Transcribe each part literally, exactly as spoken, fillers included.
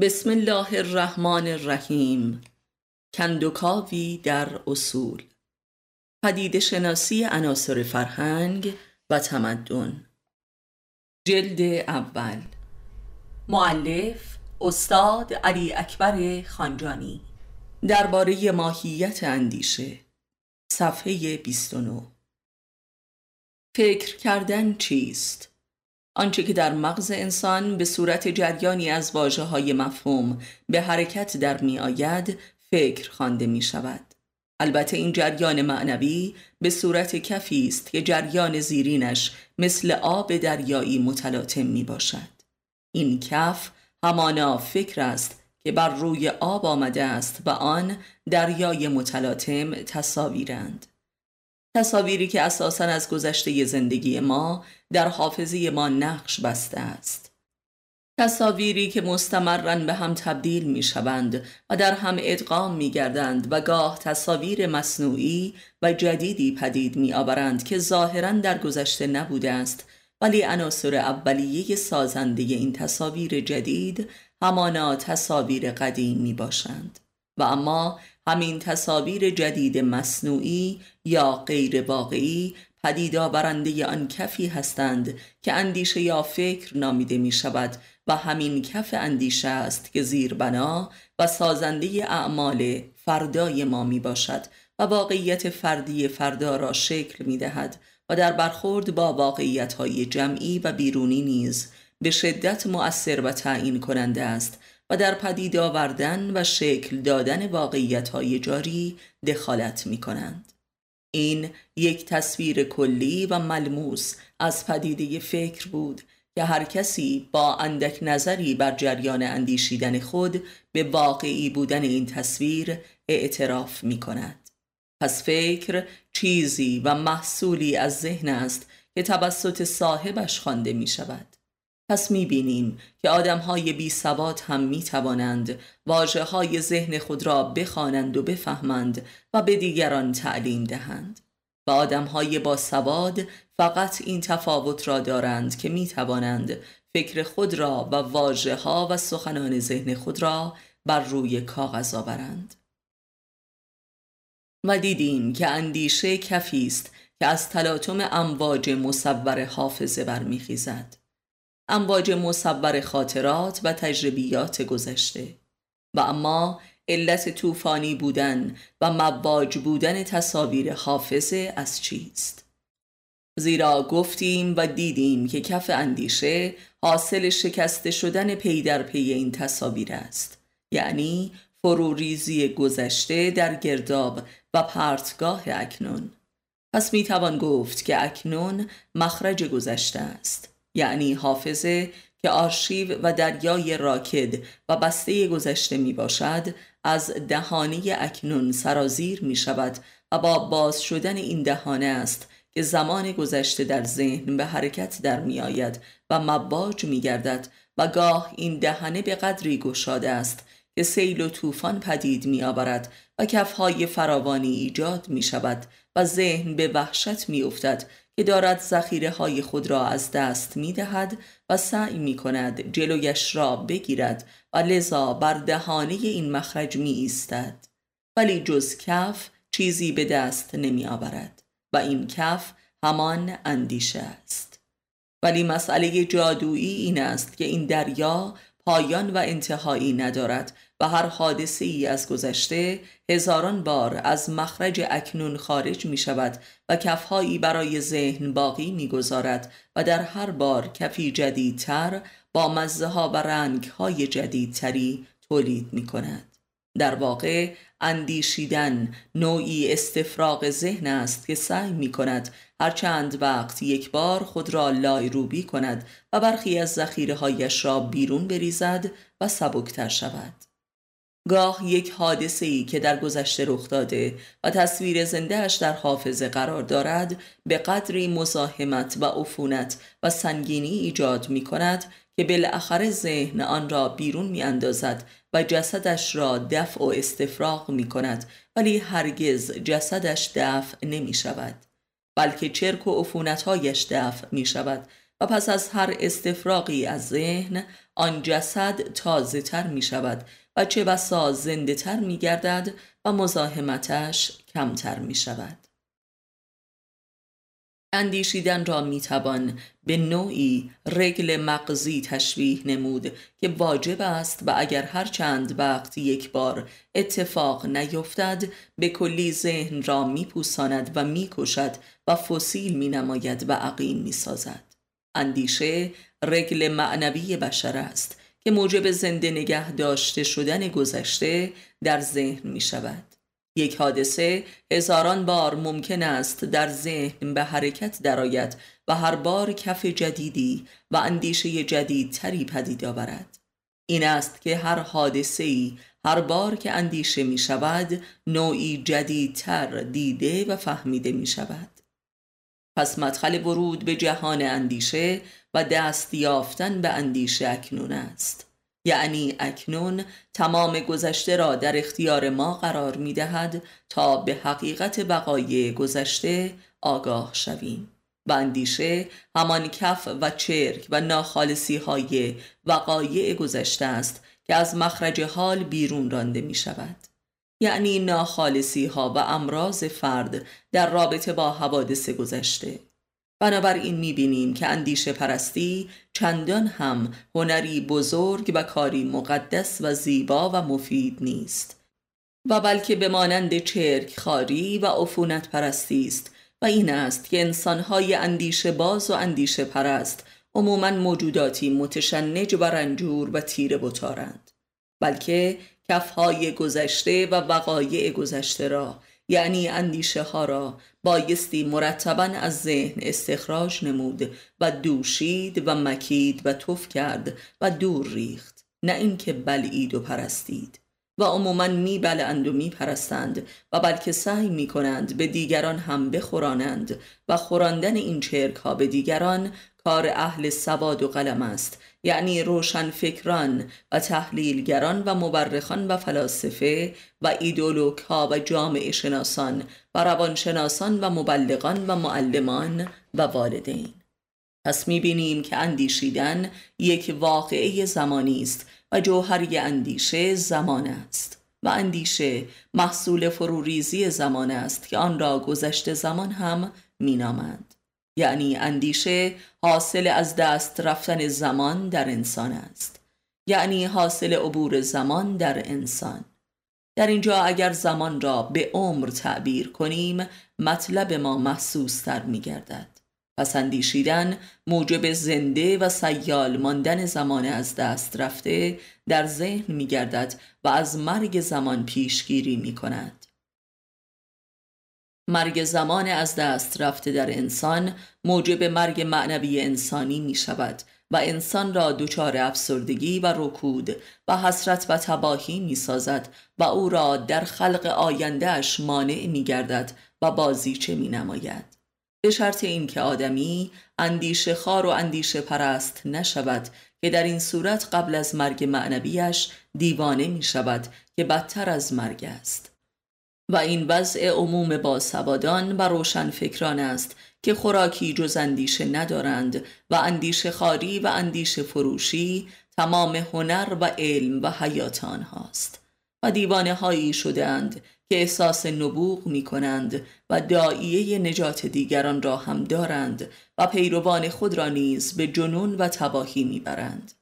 بسم الله الرحمن الرحیم. کند و کاوی در اصول، پدیده شناسی عناصر فرهنگ و تمدن، جلد اول، مؤلف استاد علی اکبر خانجانی، درباره ماهیت اندیشه، صفحه بیست و نه. فکر کردن چیست؟ آنچه که در مغز انسان به صورت جریانی از واژه‌های مفهوم به حرکت در می آید، فکر خوانده می شود. البته این جریان معنوی به صورت کفی است که جریان زیرینش مثل آب دریایی متلاطم می باشد. این کف همانا فکر است که بر روی آب آمده است و آن دریای متلاطم تصاویرند. تصاویری که اساساً از گذشته زندگی ما در حافظه ما نقش بسته است. تصاویری که مستمراً به هم تبدیل می شوند و در هم ادغام می گردند و گاه تصاویر مصنوعی و جدیدی پدید می آورند که ظاهراً در گذشته نبوده است، ولی عناصر اولیه سازنده این تصاویر جدید همانا تصاویر قدیم می باشند. و اما همین تصاویر جدید مصنوعی یا غیر واقعی پدید آورنده آن کفی هستند که اندیشه یا فکر نامیده می شود و همین کف اندیشه است که زیربنا و سازنده اعمال فردای ما می باشد و واقعیت فردی فردا را شکل می دهد و در برخورد با واقعیت‌های جمعی و بیرونی نیز به شدت مؤثر و تعیین کننده است و در پدید آوردن و شکل دادن واقعیت‌های جاری دخالت می‌کنند. این یک تصویر کلی و ملموس از پدیده فکر بود که هر کسی با اندک نظری بر جریان اندیشیدن خود به واقعی بودن این تصویر اعتراف می‌کند. پس فکر چیزی و محصولی از ذهن است که توسط صاحبش خوانده می‌شود. پس می‌بینیم که آدم‌های بی‌سواد هم می‌توانند واژه‌های ذهن خود را بخوانند و بفهمند و به دیگران تعلیم دهند و آدم‌های با سواد فقط این تفاوت را دارند که می‌توانند فکر خود را و واژه‌ها و سخنان ذهن خود را بر روی کاغذ آورند. و دیدیم که اندیشه کفی است که از تلاطم امواج مصور حافظه برمی‌خیزد، امواج مصور خاطرات و تجربیات گذشته. و اما علت طوفانی بودن و مواج بودن تصاویر حافظه از چیست؟ زیرا گفتیم و دیدیم که کف اندیشه حاصل شکسته شدن پی در پی این تصاویر است، یعنی فروریزی گذشته در گرداب و پرتگاه اکنون. پس میتوان گفت که اکنون مخرج گذشته است، یعنی حافظه که آرشیو و دریای راکد و بسته گذشته می باشد، از دهانه اکنون سرازیر می شود و با باز شدن این دهانه است که زمان گذشته در ذهن به حرکت در می آید و مواج می گردد و گاه این دهانه به قدری گشاده است که سیل و طوفان پدید می آورد و کفهای فراوانی ایجاد می شود و ذهن به وحشت می افتد که دارد ذخیره های خود را از دست می دهد و سعی می کند جلویش را بگیرد و لذا بر دهانه این مخرج می ایستد، ولی جز کف چیزی به دست نمی آورد و این کف همان اندیشه است. ولی مسئله جادویی این است که این دریا پایان و انتهایی ندارد و هر حادثه ای از گذشته هزاران بار از مخرج اکنون خارج می شود و کفهایی برای ذهن باقی می گذارد و در هر بار کفی جدیدتر با مزه ها و رنگ های جدیدتری تولید می کند. در واقع اندیشیدن نوعی استفراغ ذهن است که سعی می کند هر چند وقت یک بار خود را لایروبی کند و برخی از ذخیره هایش را بیرون بریزد و سبکتر شود. گاه یک حادثه‌ای که در گذشته رخ داده و تصویر زنده‌اش در حافظه قرار دارد به قدری مزاحمت و عفونت و سنگینی ایجاد می کند که بالاخره ذهن آن را بیرون می اندازد و جسدش را دفع و استفراغ می کند، ولی هرگز جسدش دفع نمی شود، بلکه چرک و عفونت‌هایش دفع می شود و پس از هر استفراغی از ذهن آن جسد تازه تر می شود و چه بسا زنده تر می گردد و مزاحمتش کمتر می شود. اندیشیدن را می توان به نوعی رگل مغزی تشبیه نمود که واجب است و اگر هر چند وقت یک بار اتفاق نیفتد به کلی ذهن را می پوساند و می کشد و فسیل می نماید و عقیم می سازد. اندیشه رگل معنوی بشر است که موجب زنده نگه داشته شدن گذشته در ذهن می شود. یک حادثه هزاران بار ممکن است در ذهن به حرکت درآید و هر بار کف جدیدی و اندیشه جدیدتری پدید آورد. این است که هر حادثه‌ای هر بار که اندیشه می شود نوعی جدیدتر دیده و فهمیده می شود. پس مدخل ورود به جهان اندیشه و دست یافتن به اندیشه اکنون است. یعنی اکنون تمام گذشته را در اختیار ما قرار می دهد تا به حقیقت وقایع گذشته آگاه شویم و اندیشه همان کف و چرک و ناخالصی های وقایع گذشته است که از مخرج حال بیرون رانده می شود. یعنی ناخالصی ها و امراض فرد در رابطه با حوادث گذشته. بنابراین می‌بینیم که اندیشه پرستی چندان هم هنری بزرگ و کاری مقدس و زیبا و مفید نیست و بلکه به مانند چرک خاری و عفونت پرستی است و این است که انسان‌های اندیشه باز و اندیشه پرست عموماً موجوداتی متشنج و رنجور و تیره بتارند، بلکه کفهای گذشته و وقایع گذشته را، یعنی اندیشه ها را بایستی مرتباً از ذهن استخراج نمود و دوشید و مکید و تف کرد و دور ریخت، نه اینکه بلعید و پرستید و عموماً می بلند و می پرستند و بلکه سعی می کنند به دیگران هم بخورانند و خوراندن این چرک ها به دیگران کار اهل سواد و قلم است، یعنی روشن فکران و تحلیلگران و مورخان و فلاسفه و ایدئولوگ ها و جامعه شناسان و روانشناسان و مبلغان و معلمان و والدین. پس می‌بینیم که اندیشیدن یک واقعه زمانی است و جوهری اندیشه زمان است و اندیشه محصول فروریزی زمان است که آن را گذشته زمان هم می‌نامند. یعنی اندیشه حاصل از دست رفتن زمان در انسان است، یعنی حاصل عبور زمان در انسان. در اینجا اگر زمان را به عمر تعبیر کنیم مطلب ما محسوس تر می گردد. پس اندیشیدن موجب زنده و سیال ماندن زمان از دست رفته در ذهن می گردد و از مرگ زمان پیشگیری می کند. مرگ زمان از دست رفته در انسان موجب مرگ معنوی انسانی می شود و انسان را دچار افسردگی و رکود و حسرت و تباهی می سازد و او را در خلق آیندهش مانع می گردد و بازیچه می نماید. به شرط این که آدمی اندیشه خوار و اندیشه پرست نشود که در این صورت قبل از مرگ معنویش دیوانه می شود که بدتر از مرگ است. و این وضع عموم باسوادان و روشنفکران است که خوراکی جز اندیشه ندارند و اندیشه خاری و اندیشه فروشی تمام هنر و علم و حیات آنهاست و دیوانه هایی شدند که احساس نبوغ می کنند و داعیه نجات دیگران را هم دارند و پیروان خود را نیز به جنون و تباهی می برند.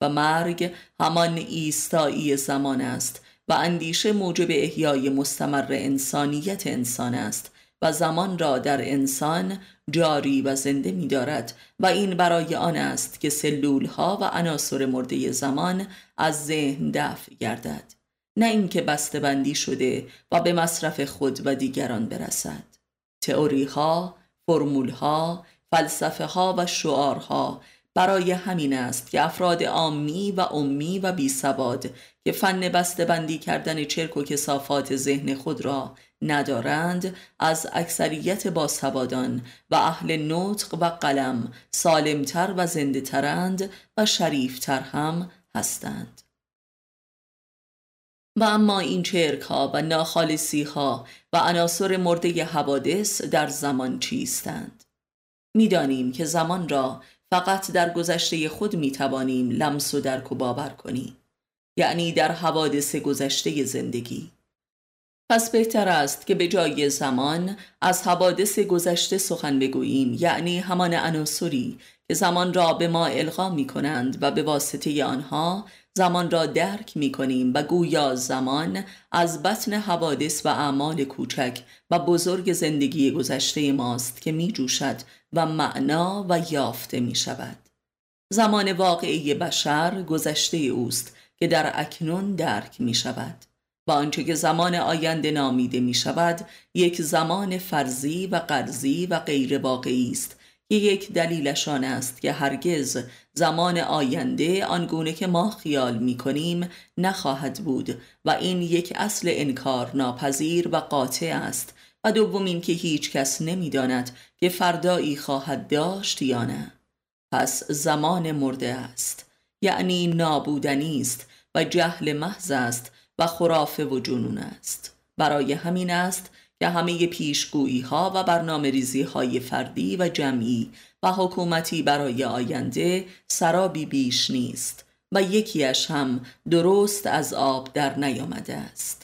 و مرگ همان ایستایی زمان است و اندیشه موجب احیای مستمر انسانیت انسان است و زمان را در انسان جاری و زنده می دارد و این برای آن است که سلول ها و عناصر مرده زمان از ذهن دفع گردد، نه اینکه بسته بندی شده و به مصرف خود و دیگران برسد. تئوری ها، فرمول ها، فلسفه ها و شعار ها برای همین است که افراد عامی و امی و بیسواد که فن بسته‌بندی کردن چرک و کثافات ذهن خود را ندارند از اکثریت باسوادان و اهل نطق و قلم سالمتر و زنده ترند و شریفتر هم هستند. و اما این چرک ها و ناخالصی ها و عناصر مرده حوادث در زمان چیستند؟ می‌دانیم که زمان را فقط در گذشته خود می توانیم لمس و درک و باور کنیم، یعنی در حوادث گذشته زندگی. پس بهتر است که به جای زمان از حوادث گذشته سخن بگوییم، یعنی همان عناصری که زمان را به ما القا می کنند و به واسطه آنها زمان را درک می کنیم و گویا زمان از بطن حوادث و اعمال کوچک و بزرگ زندگی گذشته ماست که می جوشد و معنا و یافته می شود. زمان واقعی بشر گذشته اوست که در اکنون درک می شود و آنچه که زمان آینده نامیده می شود یک زمان فرضی و قرضی و غیر واقعی است که یک دلیلشان است که هرگز زمان آینده آنگونه که ما خیال می کنیم نخواهد بود و این یک اصل انکار ناپذیر و قاطع است، و دومین که هیچ کس نمی داند که فردایی خواهد داشت یا نه. پس زمان مرده است، یعنی نابودنی است و جهل محض است و خرافه و جنون است. برای همین است که همه پیشگویی ها و برنامه ریزی های فردی و جمعی و حکومتی برای آینده سرابی بیش نیست و یکیش هم درست از آب در نیامده است،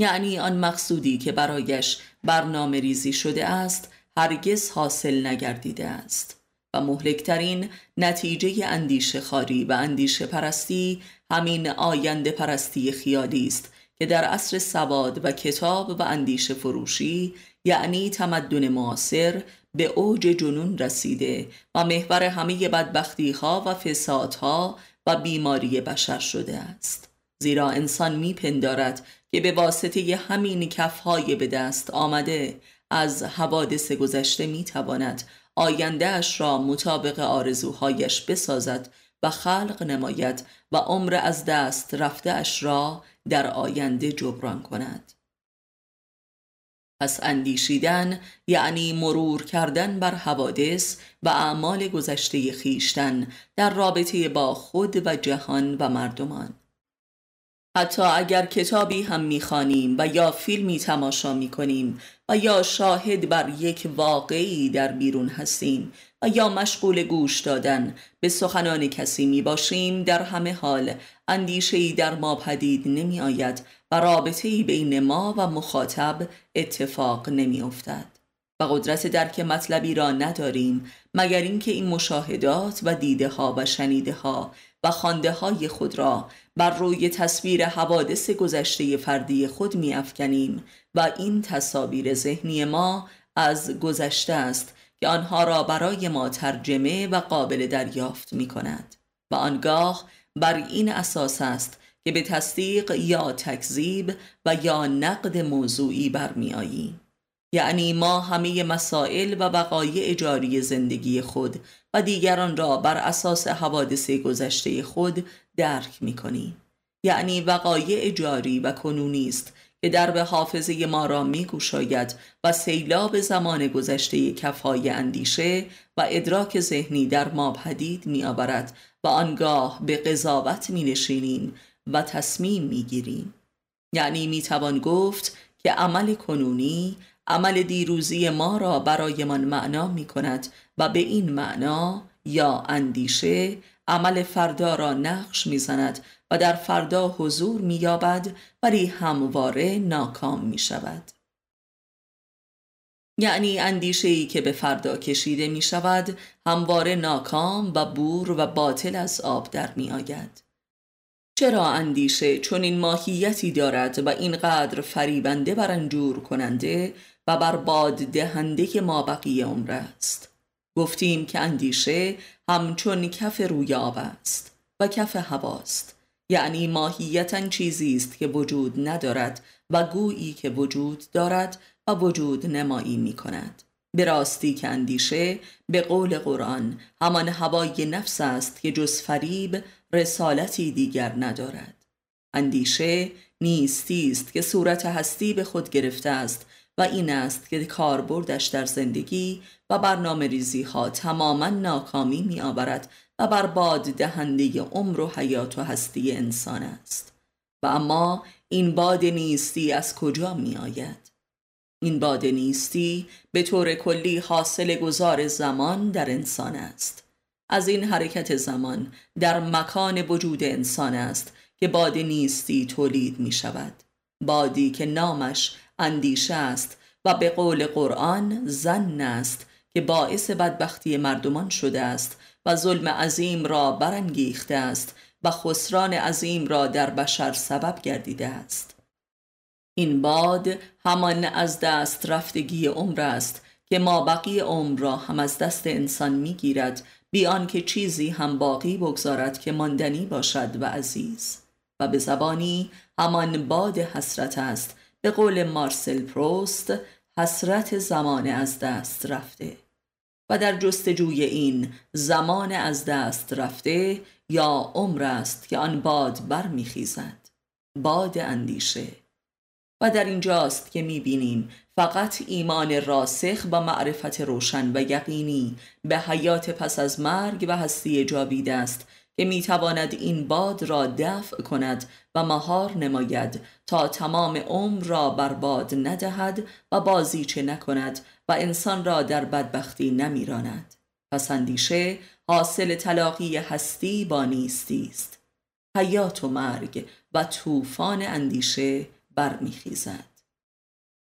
یعنی آن مقصودی که برایش برنامه ریزی شده است هرگز حاصل نگردیده است. و مهلکترین نتیجه اندیشه خاری و اندیشه پرستی همین آینده پرستی خیالی است که در عصر سواد و کتاب و اندیشه فروشی، یعنی تمدن معاصر، به اوج جنون رسیده و محور همه بدبختی‌ها و فسادها و بیماری بشر شده است. زیرا انسان میپندارد که به واسطه همین کفهای به دست آمده از حوادث گذشته میتواند آینده‌اش را مطابق آرزوهایش بسازد و خلق نماید و عمر از دست رفته‌اش را در آینده جبران کند. پس اندیشیدن یعنی مرور کردن بر حوادث و اعمال گذشته خیشتن در رابطه با خود و جهان و مردمان. حتی اگر کتابی هم می‌خوانیم و یا فیلمی تماشا می‌کنیم و یا شاهد بر یک واقعی در بیرون هستیم و یا مشغول گوش دادن به سخنان کسی می‌باشیم، در همه حال اندیشه‌ای در ما پدید نمی‌آید و رابطه‌ای بین ما و مخاطب اتفاق نمی‌افتد و قدرت درک مطلبی را نداریم مگر اینکه این مشاهدات و دیده‌ها و شنیده‌ها و خوانده‌های خود را بر روی تصویر حوادث گذشته فردی خود می‌افکنیم و این تصاویر ذهنی ما از گذشته است که آنها را برای ما ترجمه و قابل دریافت می‌کند و آنگاه بر این اساس است که به تصدیق یا تکذیب و یا نقد موضوعی برمی‌آییم. یعنی ما همه مسائل و وقایع جاری زندگی خود و دیگران را بر اساس حوادث گذشته خود درک می‌کنیم، یعنی وقایع جاری و کنونی است که درب حافظه ما را می‌گشاید و سیلاب زمان گذشته کفای اندیشه و ادراک ذهنی در ما پدید می‌آورد و آنگاه به قضاوت می‌نشینیم و تصمیم می‌گیریم. یعنی می‌توان گفت که عمل کنونی عمل دیروزی ما را برای من معنا می کند و به این معنا یا اندیشه عمل فردا را نقش می زند و در فردا حضور می یابد ولی همواره ناکام می شود. یعنی اندیشه‌ای که به فردا کشیده می شود همواره ناکام و بور و باطل از آب در می آید. چرا اندیشه چون این ماهیتی دارد و اینقدر فریبنده برانجور کننده و بر باد دهنده ما بقیه عمر است؟ گفتیم که اندیشه همچون کف روی آب است و کف هواست، یعنی ماهیتاً چیزی است که وجود ندارد و گویی که وجود دارد و وجود نمایی می کند. به راستی که اندیشه به قول قرآن همان هوای نفس است که جز فریب رسالتی دیگر ندارد. اندیشه نیستی است که صورت هستی به خود گرفته است و این است که کاربردش در زندگی و برنامه ریزی ها تماما ناکامی می آورد و برباد دهنده عمر و حیات و هستی انسان است. و اما این باد نیستی از کجا می آید؟ این باد نیستی به طور کلی حاصل گذار زمان در انسان است. از این حرکت زمان در مکان وجود انسان است که باد نیستی تولید می شود. بادی که نامش اندیشه است و به قول قرآن ظن است که باعث بدبختی مردمان شده است و ظلم عظیم را برانگیخته است و خسران عظیم را در بشر سبب گردیده است. این باد همان از دست رفتگی عمر است که ما بقی عمر را هم از دست انسان می گیرد بی آنکه چیزی هم باقی بگذارد که ماندنی باشد و عزیز. و به زبانی همان باد حسرت است، به قول مارسل پروست، حسرت زمان از دست رفته. و در جستجوی این زمان از دست رفته یا عمر است که آن باد برمیخیزد، باد اندیشه. و در اینجاست که میبینیم فقط ایمان راسخ با معرفت روشن و یقینی به حیات پس از مرگ و هستی جاوید است که میتواند این باد را دفع کند و مهار نماید تا تمام عمر را برباد ندهد و بازیچه نکند و انسان را در بدبختی نمیراند. پس اندیشه حاصل تلاقی هستی با نیستی است. حیات و مرگ و طوفان اندیشه برمیخیزد.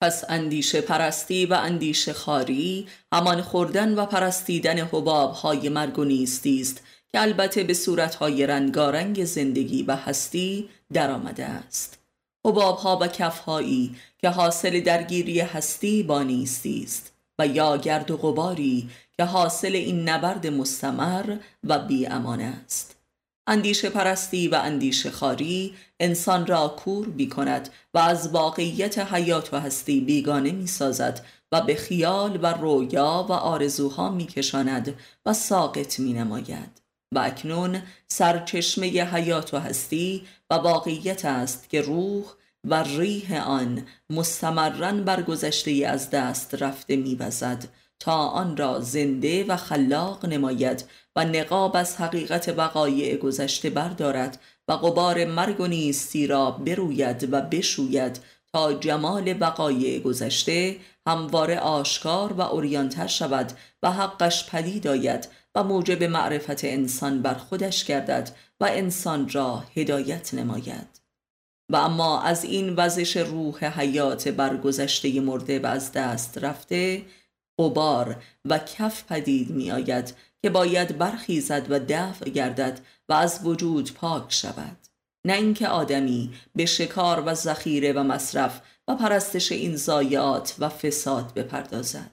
پس اندیشه پرستی و اندیشه خاری همان خوردن و پرستیدن حباب‌های مرگ و نیستی است که البته به صورت‌های رنگارنگ زندگی و هستی درآمده است. حباب‌ها و کف‌هایی که حاصل درگیری هستی با نیستی است و یا گرد و غباری که حاصل این نبرد مستمر و بی‌امان است. اندیشه پرستی و اندیشه خاری انسان را کور بی کند و از واقعیت حیات و هستی بیگانه می سازد و به خیال و رویا و آرزوها می کشاند و ساقط می نماید. و اکنون سرچشمه حیات و هستی و واقعیت است که روح و ریح آن مستمرن برگذشته از دست رفته می وزد تا آن را زنده و خلاق نماید و نقاب از حقیقت وقایع گذشته بردارد و غبار مرگ و نیستی را بروید و بشوید تا جمال وقایع گذشته همواره آشکار و عریان‌تر شود و حقش پدید آید و موجب معرفت انسان بر خودش گردد و انسان را هدایت نماید. و اما از این وزش روح حیات برگذشته مرده و از دست رفته غبار و کف پدید می آید که باید برخیزد و دفع گردد و از وجود پاک شود، نه اینکه آدمی به شکار و ذخیره و مصرف و پرستش این ضایعات و فساد بپردازد.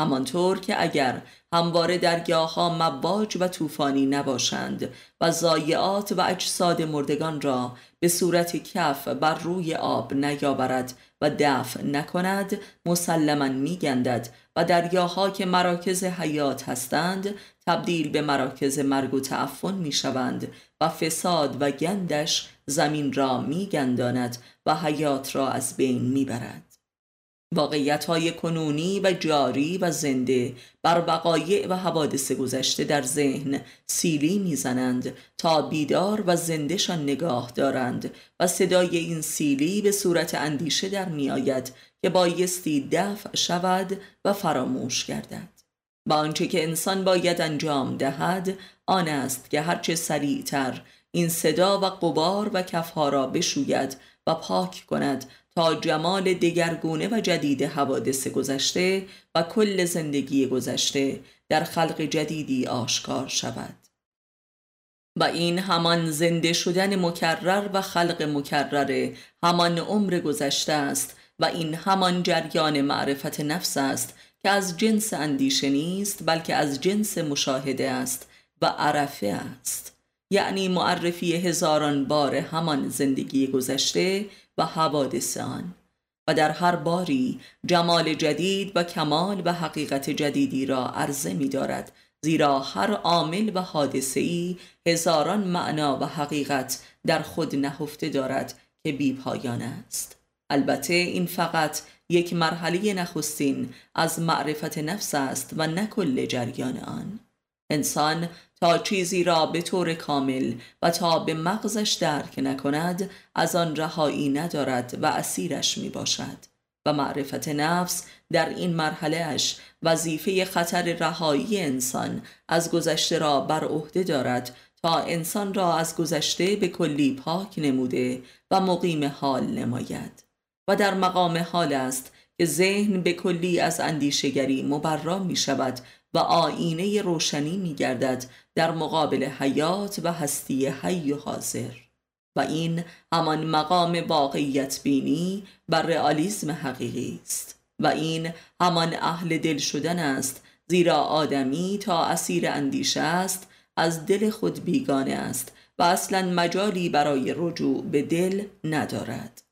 همانطور که اگر همواره درگاه‌ها مواج و طوفانی نباشند و ضایعات و اجساد مردگان را به صورت کف بر روی آب نیاورد و دفع نکند، مسلماً می‌گندد و درگاه‌ها که مراکز حیات هستند تبدیل به مراکز مرگ و تعفن می‌شوند و فساد و گندش زمین را می‌گنداند و حیات را از بین می‌برد. واقعیت‌های کنونی و جاری و زنده بر وقایع و حوادث گذشته در ذهن سیلی میزنند تا بیدار و زنده‌شان نگاه دارند و صدای این سیلی به صورت اندیشه در میآید که بایستی دفع شود و فراموش گردد. و آنچه که انسان باید انجام دهد آن است که هرچه سریعتر این صدا و غبار و کفها را بشوید و پاک کند تا جمال دگرگونه و جدید حوادث گذشته و کل زندگی گذشته در خلق جدیدی آشکار شود. و این همان زنده شدن مکرر و خلق مکرر همان عمر گذشته است و این همان جریان معرفت نفس است که از جنس اندیشه نیست بلکه از جنس مشاهده است و عرفه است، یعنی معرفی هزاران بار همان زندگی گذشته و حوادث آن. و در هر باری جمال جدید و کمال و حقیقت جدیدی را عرضه می دارد، زیرا هر عامل و حادثه‌ای هزاران معنا و حقیقت در خود نهفته دارد که بی پایان است. البته این فقط یک مرحله نخستین از معرفت نفس است و نه کل جریان آن. انسان تا چیزی را به طور کامل و تا به مغزش درک نکند از آن رهایی ندارد و اسیرش می باشد. و معرفت نفس در این مرحلهش وظیفه خطر رهایی انسان از گذشته را بر عهده دارد تا انسان را از گذشته به کلی پاک نموده و مقیم حال نماید و در مقام حال است که ذهن به کلی از اندیشگری مبرا می شود و آینه روشنی می گردد در مقابل حیات و هستی حی و حاضر و این همان مقام واقعیت بینی و رئالیسم حقیقی است و این همان اهل دل شدن است، زیرا آدمی تا اسیر اندیشه است از دل خود بیگانه است و اصلا مجالی برای رجوع به دل ندارد.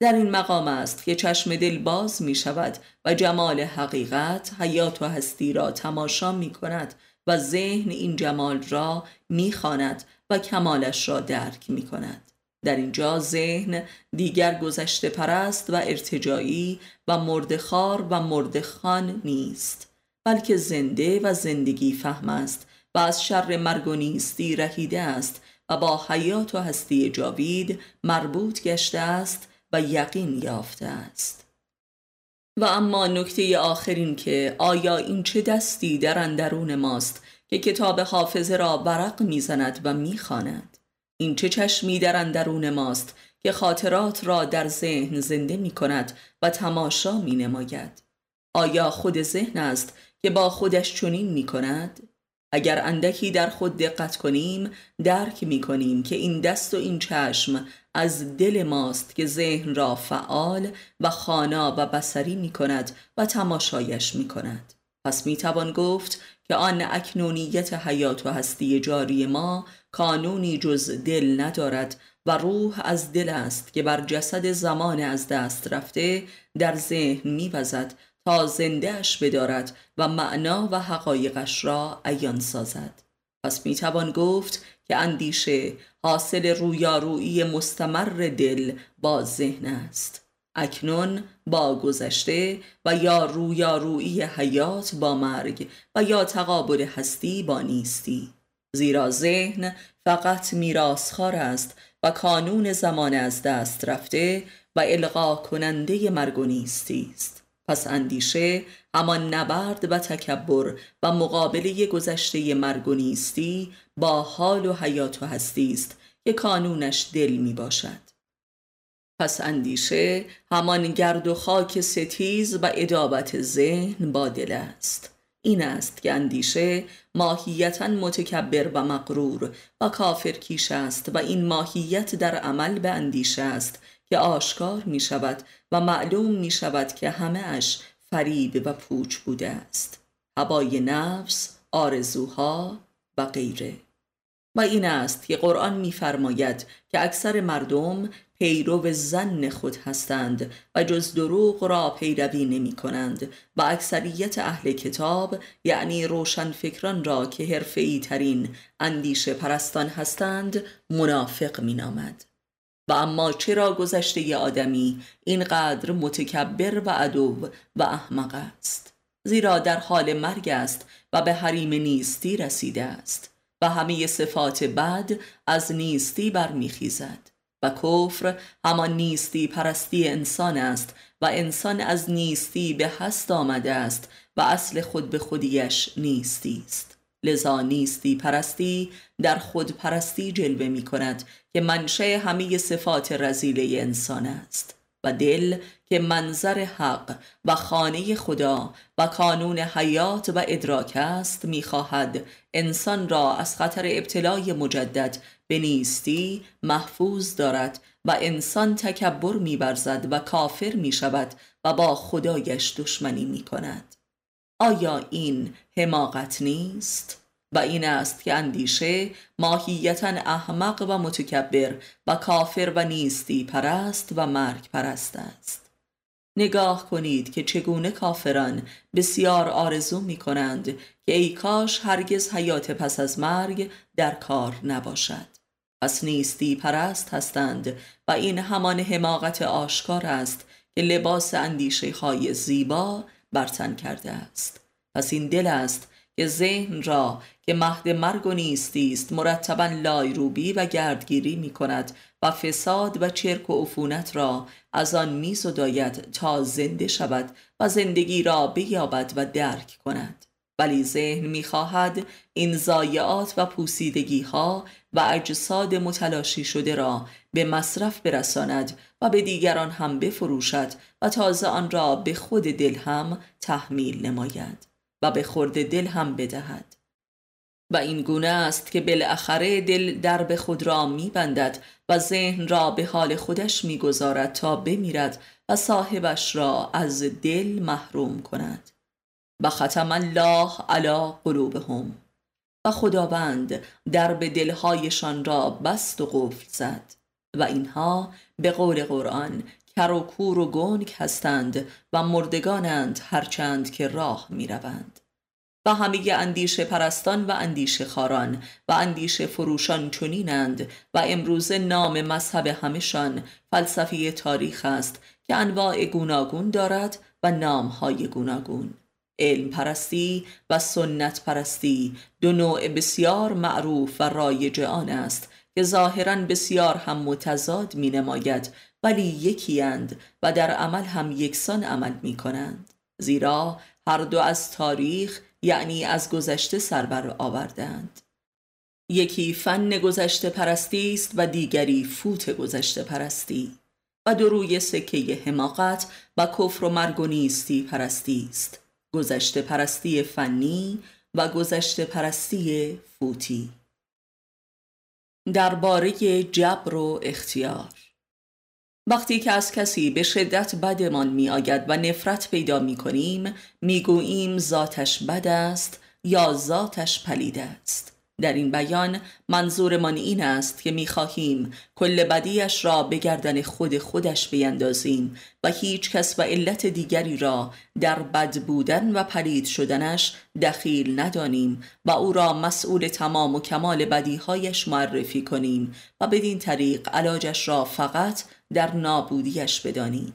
در این مقام است که چشم دل باز می شود و جمال حقیقت حیات و هستی را تماشا می کند و ذهن این جمال را می خواند و کمالش را درک می کند. در اینجا ذهن دیگر گذشته پرست و ارتجاعی و مردخوار و مردخان نیست، بلکه زنده و زندگی فهم است و از شر مرگ و نیستی رهیده است و با حیات و هستی جاوید مربوط گشته است و یقین یافته است. و اما نکته آخرین که آیا این چه دستی در اندرون ماست که کتاب حافظه را برق میزند و میخواند؟ این چه چشمی در اندرون ماست که خاطرات را در ذهن زنده میکند و تماشا مینماید؟ آیا خود ذهن است که با خودش چنین میکند؟ اگر اندکی در خود دقت کنیم درک میکنیم که این دست و این چشم از دل ماست که ذهن را فعال و خوانا و بصری میکند و تماشایش میکند. پس میتوان گفت که آن اکنونیت حیات و هستی جاری ما کانونی جز دل ندارد و روح از دل است که بر جسد زمان از دست رفته در ذهن میوزد تا زندهش بدارد و معنا و حقایقش را عیان سازد. پس میتوان گفت که اندیشه حاصل رویارویی مستمر دل با ذهن است، اکنون با گذشته و یا رویارویی حیات با مرگ و یا تقابل هستی با نیستی، زیرا ذهن فقط میراث‌خوار است و کانون زمان از دست رفته و القا کننده مرگ و نیستی است. پس اندیشه همان نبرد و تکبر و مقابله گذشته مرگ و نیستی با حال و حیات و هستی است که کانونش دل می باشد. پس اندیشه همان گرد و خاک ستیز و ادابت ذهن با دل است. این است که اندیشه ماهیتاً متکبر و مغرور و کافرکیش است و این ماهیت در عمل به اندیشه است که آشکار می شود و معلوم می شود که همه اش فریب و پوچ بوده است، هوای نفس، آرزوها و غیره. و این است که قرآن می فرماید که اکثر مردم پیرو ظن خود هستند و جز دروغ را پیروی نمی کنند و اکثریت اهل کتاب یعنی روشنفکران را که حرفه‌ای ترین اندیشه پرستان هستند منافق می نامد. و اما چرا گذشته ی آدمی اینقدر متکبر و عدو و احمق است؟ زیرا در حال مرگ است و به حریم نیستی رسیده است و همه صفات بد از نیستی برمیخیزد و کفر همان نیستی پرستی انسان است و انسان از نیستی به هست آمده است و اصل خود به خودیش نیستی است. لذا نیستی پرستی در خود پرستی جلوه می کند که منشأ همه صفات رذیله انسان است و دل که منظر حق و خانه خدا و کانون حیات و ادراک است می خواهد انسان را از خطر ابتلای مجدد به نیستی محفوظ دارد و انسان تکبر می ورزد و کافر می شود و با خدایش دشمنی می کند. آیا این حماقت نیست؟ و این است که اندیشه ماهیتاً احمق و متکبر و کافر و نیستی پرست و مرگ پرست است. نگاه کنید که چگونه کافران بسیار آرزو می کنند که ای کاش هرگز حیات پس از مرگ در کار نباشد. پس نیستی پرست هستند و این همان حماقت آشکار است که لباس اندیشه های زیبا برتن کرده است. پس این دل است که ذهن را که مهد مرگ و نیستی است مرتبا لایروبی و گردگیری می کند و فساد و چرک و عفونت را از آن می زداید تا زنده شود و زندگی را بیابد و درک کند. ولی ذهن می خواهد این ضایعات و پوسیدگی ها و اجساد متلاشی شده را به مصرف برساند و به دیگران هم بفروشد و تازه آن را به خود دل هم تحمیل نماید و به خورد دل هم بدهد. و این گونه است که بالاخره دل درب خود را می بندد و ذهن را به حال خودش می گذارد تا بمیرد و صاحبش را از دل محروم کند. و ختم الله علی قلوبهم، و خداوند درب دلهایشان را بست و قفل زد و اینها به قول قرآن کر و کور و گنگ هستند و مردگانند هرچند که راه می روند. و همه اندیشه پرستان و اندیشه خاران و اندیشه فروشان چنینند و امروز نام مذهب همشان فلسفی تاریخ است که انواع گوناگون دارد و نامهای گوناگون. علم پرستی و سنت پرستی دو نوع بسیار معروف و رایج آن است که ظاهراً بسیار هم متضاد می نماید ولی یکی اند و در عمل هم یکسان عمل می کنند، زیرا هر دو از تاریخ یعنی از گذشته سربر آوردند. یکی فن گذشته پرستی است و دیگری فوت گذشته پرستی و دو روی سکه حماقت و کفر و مرگ و نیستی پرستی است، گذشته پرستی فنی و گذشته پرستی فوتی. درباره جبر و اختیار، وقتی که از کسی به شدت بدمان می آید و نفرت پیدا می کنیم می گوییم ذاتش بد است یا ذاتش پلید است. در این بیان منظورمان این است که می خواهیم کل بدیش را به گردن خود خودش بیندازیم و هیچ کس و علت دیگری را در بد بودن و پلید شدنش دخیل ندانیم و او را مسئول تمام و کمال بدیهایش معرفی کنیم و بدین طریق علاجش را فقط در نابودیش بدانیم.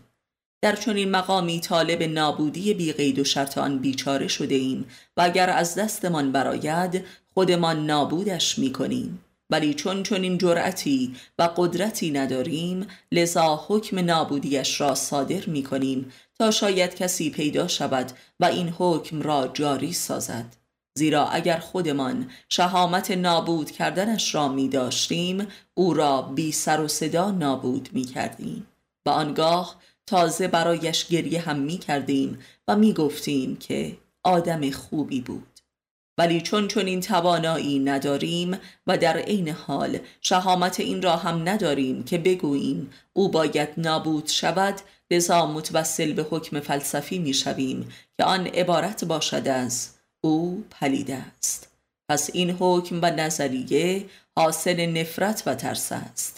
در چنین مقامی طالب نابودی بی قید و شرط آن بیچاره شده ایم و اگر از دستمان برآید خودمان نابودش می کنیم، ولی چون چنین جرأتی و قدرتی نداریم لذا حکم نابودیش را صادر می کنیم تا شاید کسی پیدا شود و این حکم را جاری سازد، زیرا اگر خودمان شهامت نابود کردنش را می داشتیم او را بی سر و صدا نابود می کردیم و آنگاه تازه برایش گریه هم می کردیم و می گفتیم که آدم خوبی بود. ولی چون چون این توانایی نداریم و در عین حال شهامت این را هم نداریم که بگوییم او باید نابود شود، لذا متوسل به حکم فلسفی می شویم که آن عبارت باشد از او پلید است. پس این حکم و نظریه حاصل نفرت و ترس است.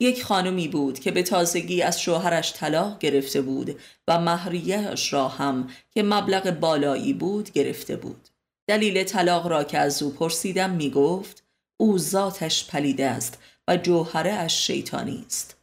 یک خانمی بود که به تازگی از شوهرش طلاق گرفته بود و مهریه‌اش را هم که مبلغ بالایی بود گرفته بود. دلیل طلاق را که از او پرسیدم می گفت او ذاتش پلیده است و جوهره اش شیطانی است.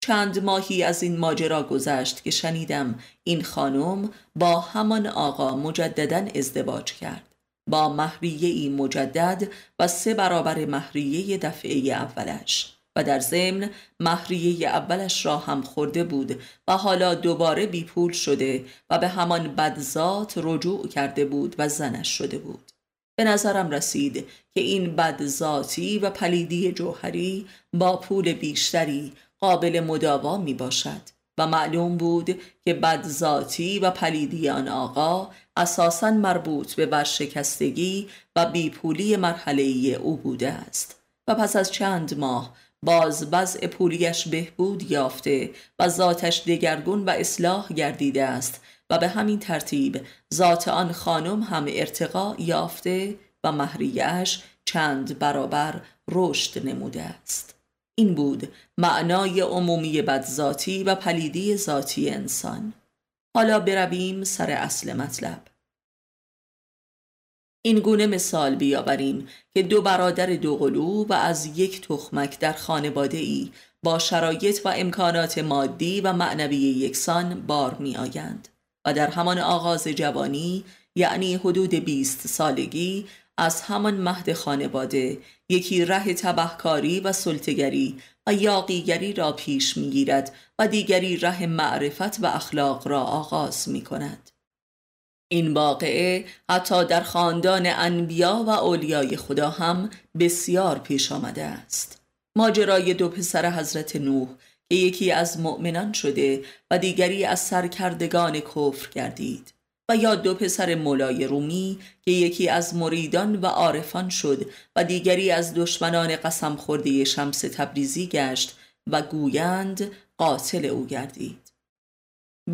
چند ماهی از این ماجرا گذشت که شنیدم این خانم با همان آقا مجدداً ازدواج کرد، با مهریه‌ای مجدد و سه برابر مهریه دفعه اولش، و در ضمن مهریه اولش را هم خورده بود و حالا دوباره بی پول شده و به همان بدذات رجوع کرده بود و زنش شده بود. به نظرم رسید که این بدذاتی و پلیدی جوهری با پول بیشتری قابل مداوا می باشد و معلوم بود که بدذاتی و پلیدی آن آقا اساساً مربوط به ورشکستگی و بیپولی مرحله‌ای او بوده است و پس از چند ماه باز وضع پولیش بهبود یافته و ذاتش دگرگون و اصلاح گردیده است و به همین ترتیب ذات آن خانم هم ارتقا یافته و مهریه‌اش چند برابر رشد نموده است. این بود معنای عمومی بدذاتی و پلیدی ذاتی انسان. حالا برویم سر اصل مطلب. این گونه مثال بیاوریم که دو برادر دو قلو و از یک تخمک در خانواده ای با شرایط و امکانات مادی و معنوی یکسان بار می آیند و در همان آغاز جوانی یعنی حدود بیست سالگی از همان مهد خانواده یکی ره تبهکاری و سلطه‌گری و یاغیگری را پیش می‌گیرد و دیگری ره معرفت و اخلاق را آغاز می‌کند. این واقعه حتی در خاندان انبیا و اولیای خدا هم بسیار پیش آمده است. ماجرای دو پسر حضرت نوح که یکی از مؤمنان شده و دیگری از سرکردگان کفر گردید و یا دو پسر مولای رومی که یکی از مریدان و عارفان شد و دیگری از دشمنان قسم خورده شمس تبریزی گشت و گویند قاتل او گردید.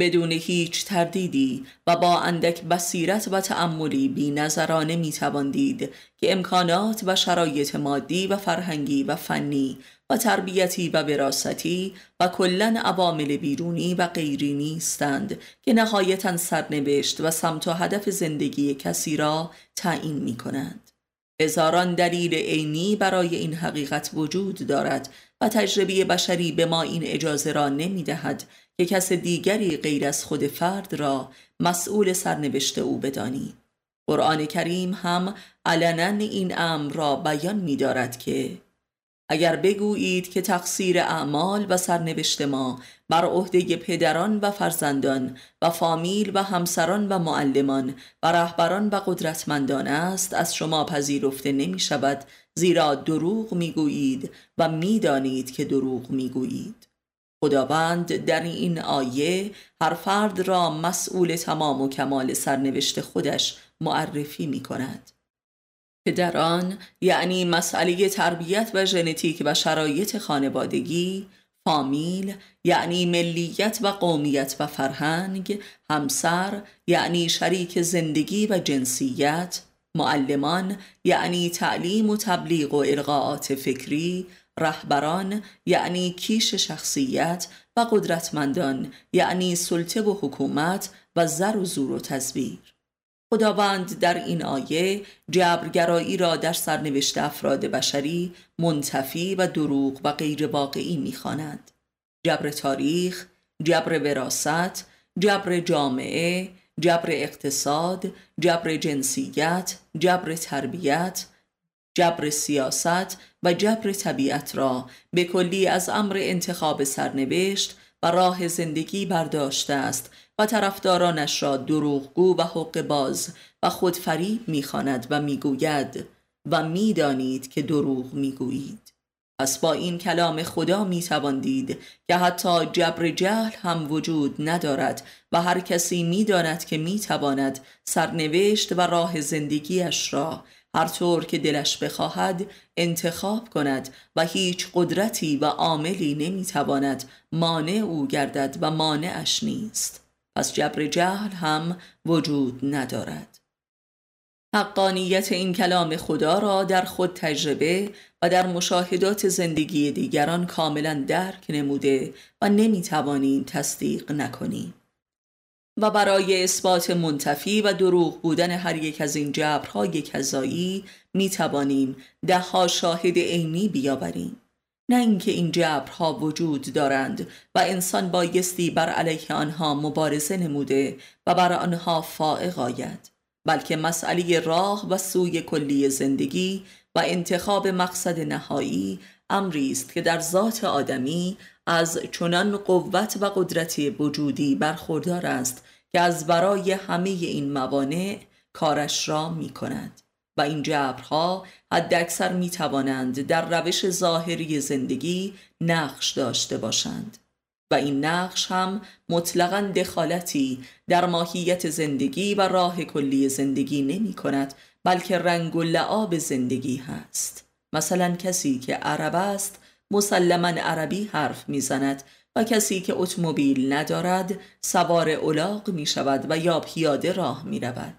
بدون هیچ تردیدی و با اندک بصیرت و تأملی بی نظرانه می توان دید که امکانات و شرایط مادی و فرهنگی و فنی و تربیتی و وراثتی و کلن عوامل بیرونی و غیری نیستند که نهایتاً سرنوشت و سمت و هدف زندگی کسی را تعیین می کنند. هزاران دلیل عینی برای این حقیقت وجود دارد و تجربه بشری به ما این اجازه را نمی دهد که کس دیگری غیر از خود فرد را مسئول سرنوشت او بدانی. قرآن کریم هم علنا این امر را بیان می دارد که اگر بگویید که تقصیر اعمال و سرنوشت ما بر عهده پدران و فرزندان و فامیل و همسران و معلمان و رهبران و قدرتمندان است، از شما پذیرفته نمی شود، زیرا دروغ می گویید و می دانید که دروغ می گویید. خداوند در این آیه هر فرد را مسئول تمام و کمال سرنوشت خودش معرفی می کند. پدران یعنی مسئله تربیت و ژنتیک و شرایط خانوادگی، فامیل یعنی ملیت و قومیت و فرهنگ، همسر یعنی شریک زندگی و جنسیت، معلمان یعنی تعلیم و تبلیغ و القاءات فکری، رهبران یعنی کیش شخصیت و قدرتمندان یعنی سلطه و حکومت و زر و زور و تزویر. خداوند در این آیه جبرگرایی را در سرنوشت افراد بشری منتفی و دروغ و غیر واقعی می‌خواند. جبر تاریخ، جبر وراثت، جبر جامعه، جبر اقتصاد، جبر جنسیت، جبر تربیت، جبر سیاست و جبر طبیعت را به کلی از امر انتخاب سرنوشت و راه زندگی برداشته است و طرفدارانش را دروغگو و حقه‌باز و خودفریب می‌خواند و می‌گوید و می‌دانید که دروغ می‌گویید. پس با این کلام خدا می‌توان دید که حتی جبر جهل هم وجود ندارد و هر کسی می‌داند که می‌تواند سرنوشت و راه زندگیش را هر طور که دلش بخواهد انتخاب کند و هیچ قدرتی و عاملی نمی‌تواند مانع او گردد و مانعش نیست. پس جبر جهل هم وجود ندارد. حقانیت این کلام خدا را در خود تجربه و در مشاهدات زندگی دیگران کاملا درک نموده و نمی‌توانیم تصدیق نکنیم. و برای اثبات منتفی و دروغ بودن هر یک از این جبرهای کذایی می توانیم ده ها شاهد عینی بیاوریم، نه اینکه این جبرها وجود دارند و انسان بایستی بر علیه آنها مبارزه نموده و بر آنها فائق آید، بلکه مسئله راه و سوی کلی زندگی و انتخاب مقصد نهایی امری است که در ذات آدمی از چنان قوت و قدرت وجودی برخوردار است که از برای همه این موانع کارش را می کند و این جبرها حد اکثر می توانند در روش ظاهری زندگی نقش داشته باشند و این نقش هم مطلقاً دخالتی در ماهیت زندگی و راه کلی زندگی نمی کند، بلکه رنگ و لعاب زندگی هست. مثلا کسی که عرب است مسلماً عربی حرف میزند و کسی که اتومبیل ندارد سوار الاغ می شود و یا پیاده راه می رود.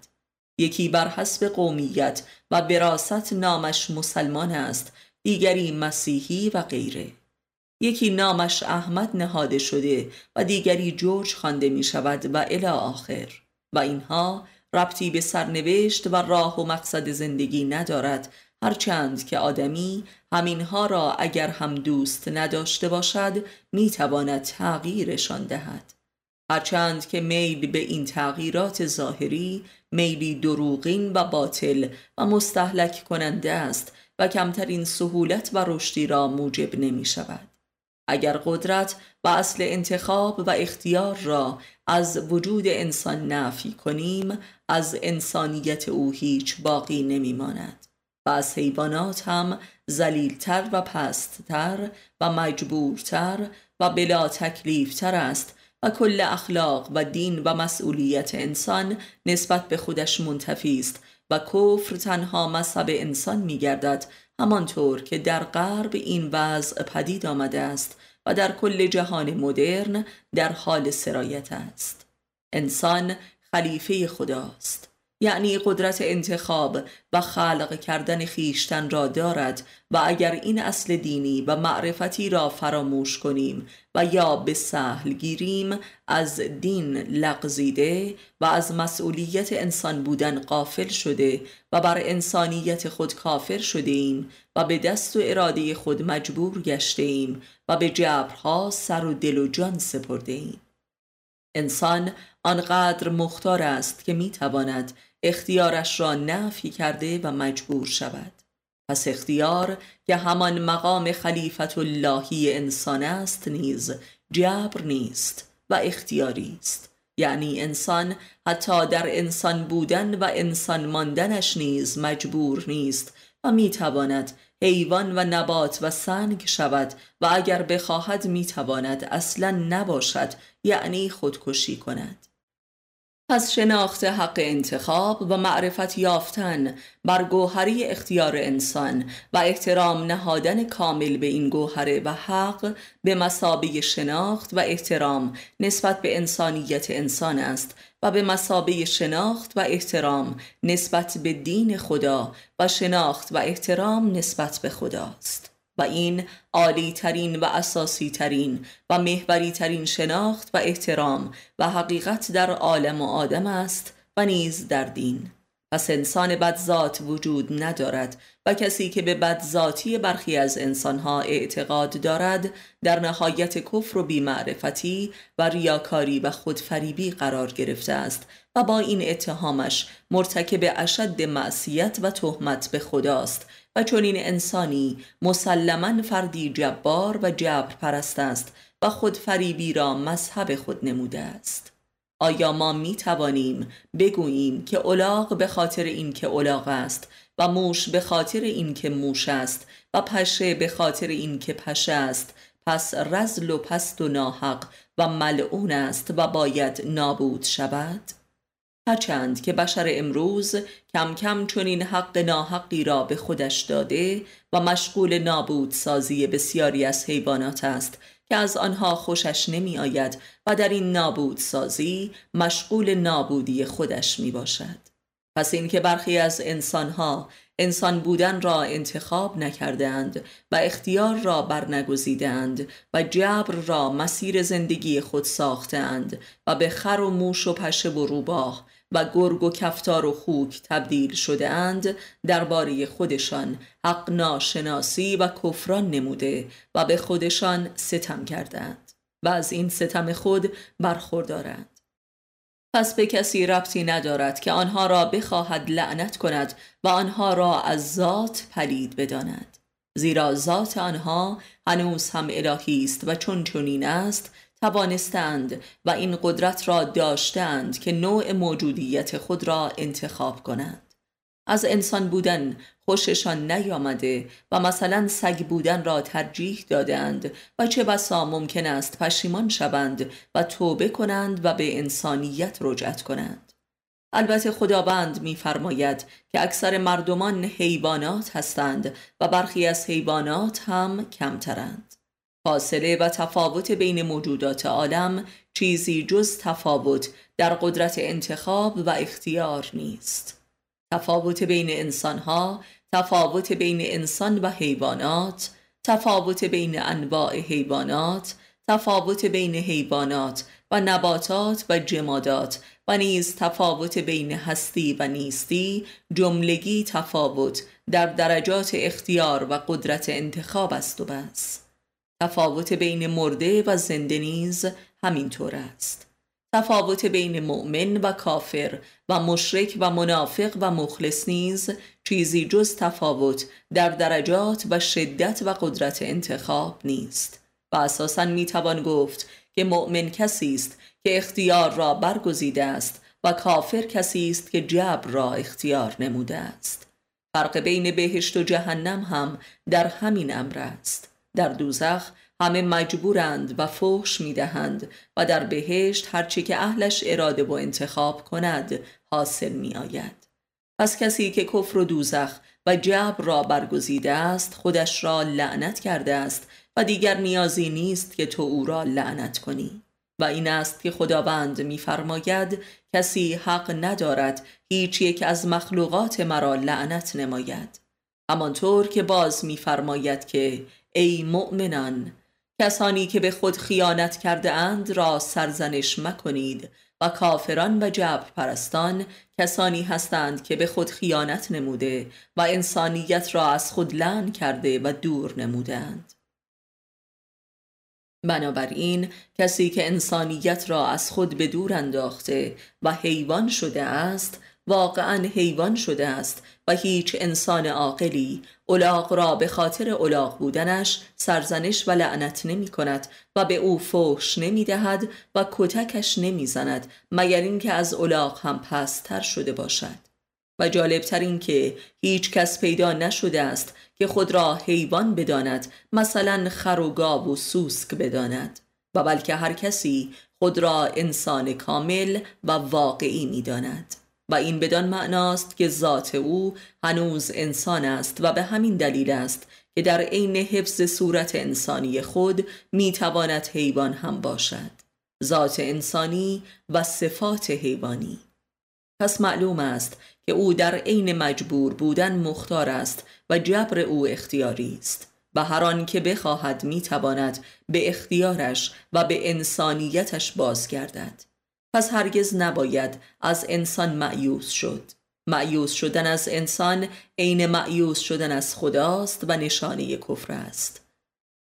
یکی بر حسب قومیت و وراثت نامش مسلمان است، دیگری مسیحی و غیره. یکی نامش احمد نهاده شده و دیگری جورج خوانده می شود و الی آخر. و اینها ربطی به سرنوشت و راه و مقصد زندگی ندارد، هرچند که آدمی همینها را اگر هم دوست نداشته باشد میتواند تغییرشان دهد. هرچند که میل به این تغییرات ظاهری میلی دروغین و باطل و مستهلک کننده است و کمترین سهولت و رشدی را موجب نمی شود. اگر قدرت و اصل انتخاب و اختیار را از وجود انسان نفی کنیم، از انسانیت او هیچ باقی نمی ماند و از حیوانات هم ذلیل‌تر و پست‌تر و مجبورتر و بلا تکلیف‌تر است و کل اخلاق و دین و مسئولیت انسان نسبت به خودش منتفی است و کفر تنها مذهب انسان می گردد، همانطور که در غرب این وضع پدید آمده است و در کل جهان مدرن در حال سرایت است. انسان خلیفه خداست، یعنی قدرت انتخاب و خلق کردن خیشتن را دارد و اگر این اصل دینی و معرفتی را فراموش کنیم و یا به سهل گیریم، از دین لغزیده و از مسئولیت انسان بودن غافل شده و بر انسانیت خود کافر شده ایم و به دست و اراده خود مجبور گشته ایم و به جبرها سر و دل و جان سپرده ایم. انسان آنقدر مختار است که می تواند اختیارش را نفی کرده و مجبور شود. پس اختیار که همان مقام خلیفت اللهی انسان است نیز جبر نیست و اختیاری است، یعنی انسان حتی در انسان بودن و انسان ماندنش نیز مجبور نیست و می تواند حیوان و نبات و سنگ شود و اگر بخواهد می تواند اصلا نباشد، یعنی خودکشی کند. پس شناخت حق انتخاب و معرفت یافتن بر گوهری اختیار انسان و احترام نهادن کامل به این گوهر و حق به مثابه شناخت و احترام نسبت به انسانیت انسان است و به مثابه شناخت و احترام نسبت به دین خدا و شناخت و احترام نسبت به خداست. و این عالی ترین و اساسی ترین و محوری ترین شناخت و احترام و حقیقت در عالم و آدم است و نیز در دین. پس انسان بدذات وجود ندارد و کسی که به بدذاتی برخی از انسانها اعتقاد دارد در نهایت کفر و بی‌معرفتی و ریاکاری و خودفریبی قرار گرفته است و با این اتهامش مرتکب اشد معصیت و تهمت به خداست و چنین انسانی مسلماً فردی جبار و جبرپرست است و خودفریبی را مذهب خود نموده است. آیا ما می توانیم بگوییم که الاغ به خاطر این که الاغ است و موش به خاطر این که موش است و پشه به خاطر این که پشه است پس رذل و پست و ناحق و ملعون است و باید نابود شود؟ هرچند که بشر امروز کم کم چنین حق ناحقی را به خودش داده و مشغول نابود سازی بسیاری از حیوانات است که از آنها خوشش نمی آید و در این نابود سازی مشغول نابودی خودش می باشد. پس این که برخی از انسانها انسان بودن را انتخاب نکردند و اختیار را برنگزیدند و جبر را مسیر زندگی خود ساختند و به خر و موش و پشه و روباه و گرگ و کفتار و خوک تبدیل شده اند، درباره خودشان حق ناشناسی و کفران نموده و به خودشان ستم کردند و از این ستم خود برخوردارند. پس به کسی ربطی ندارد که آنها را بخواهد لعنت کند و آنها را از ذات پلید بداند، زیرا ذات آنها هنوز هم الهی است و چون چنین است توانستند و این قدرت را داشتند که نوع موجودیت خود را انتخاب کنند. از انسان بودن خوششان نیامده و مثلا سگ بودن را ترجیح دادند و چه بسا ممکن است پشیمان شوند و توبه کنند و به انسانیت رجعت کنند. البته خداوند می‌فرماید که اکثر مردمان حیوانات هستند و برخی از حیوانات هم کمترند. فاصله و تفاوت بین موجودات عالم چیزی جز تفاوت در قدرت انتخاب و اختیار نیست. تفاوت بین انسانها، تفاوت بین انسان و حیوانات، تفاوت بین انواع حیوانات، تفاوت بین حیوانات و نباتات و جمادات و نیز تفاوت بین هستی و نیستی، جملگی تفاوت در درجات اختیار و قدرت انتخاب است و بس. تفاوت بین مرده و زنده نیز همینطور است. تفاوت بین مؤمن و کافر و مشرک و منافق و مخلص نیز چیزی جز تفاوت در درجات و شدت و قدرت انتخاب نیست و اساساً میتوان گفت که مؤمن کسی است که اختیار را برگزیده است و کافر کسی است که جبر را اختیار نموده است. فرق بین بهشت و جهنم هم در همین امر است. در دوزخ همه مجبورند و فحش میدهند و در بهشت هرچی که اهلش اراده و انتخاب کند حاصل میآید. پس کسی که کفر و دوزخ و جبر را برگزیده است خودش را لعنت کرده است و دیگر نیازی نیست که تو او را لعنت کنی. و این است که خداوند می‌فرماید کسی حق ندارد هیچ یک از مخلوقات مرا لعنت نماید. همانطور که باز می‌فرماید که ای مؤمنان، کسانی که به خود خیانت کرده اند را سرزنش مکنید و کافران و جبرپرستان کسانی هستند که به خود خیانت نموده و انسانیت را از خود لعن کرده و دور نمودند. بنابراین کسی که انسانیت را از خود به دور انداخته و حیوان شده است، واقعا حیوان شده است و هیچ انسان عاقلی الاغ را به خاطر الاغ بودنش سرزنش و لعنت نمی کند و به او فحش نمی دهد و کتکش نمی زند مگر اینکه از الاغ هم پست‌تر شده باشد. و جالبتر این که هیچ کس پیدا نشده است که خود را حیوان بداند، مثلا خر و گاو و سوسک بداند، و بلکه هر کسی خود را انسان کامل و واقعی می داند. و این بدان معناست که ذات او هنوز انسان است و به همین دلیل است که در عین حفظ صورت انسانی خود می تواند حیوان هم باشد، ذات انسانی و صفات حیوانی. پس معلوم است که او در عین مجبور بودن مختار است و جبر او اختیاری است و هر آن که بخواهد میتواند به اختیارش و به انسانیتش بازگردد. پس هرگز نباید از انسان مایوس شد. مایوس شدن از انسان عین مایوس شدن از خداست و نشانه کفر است.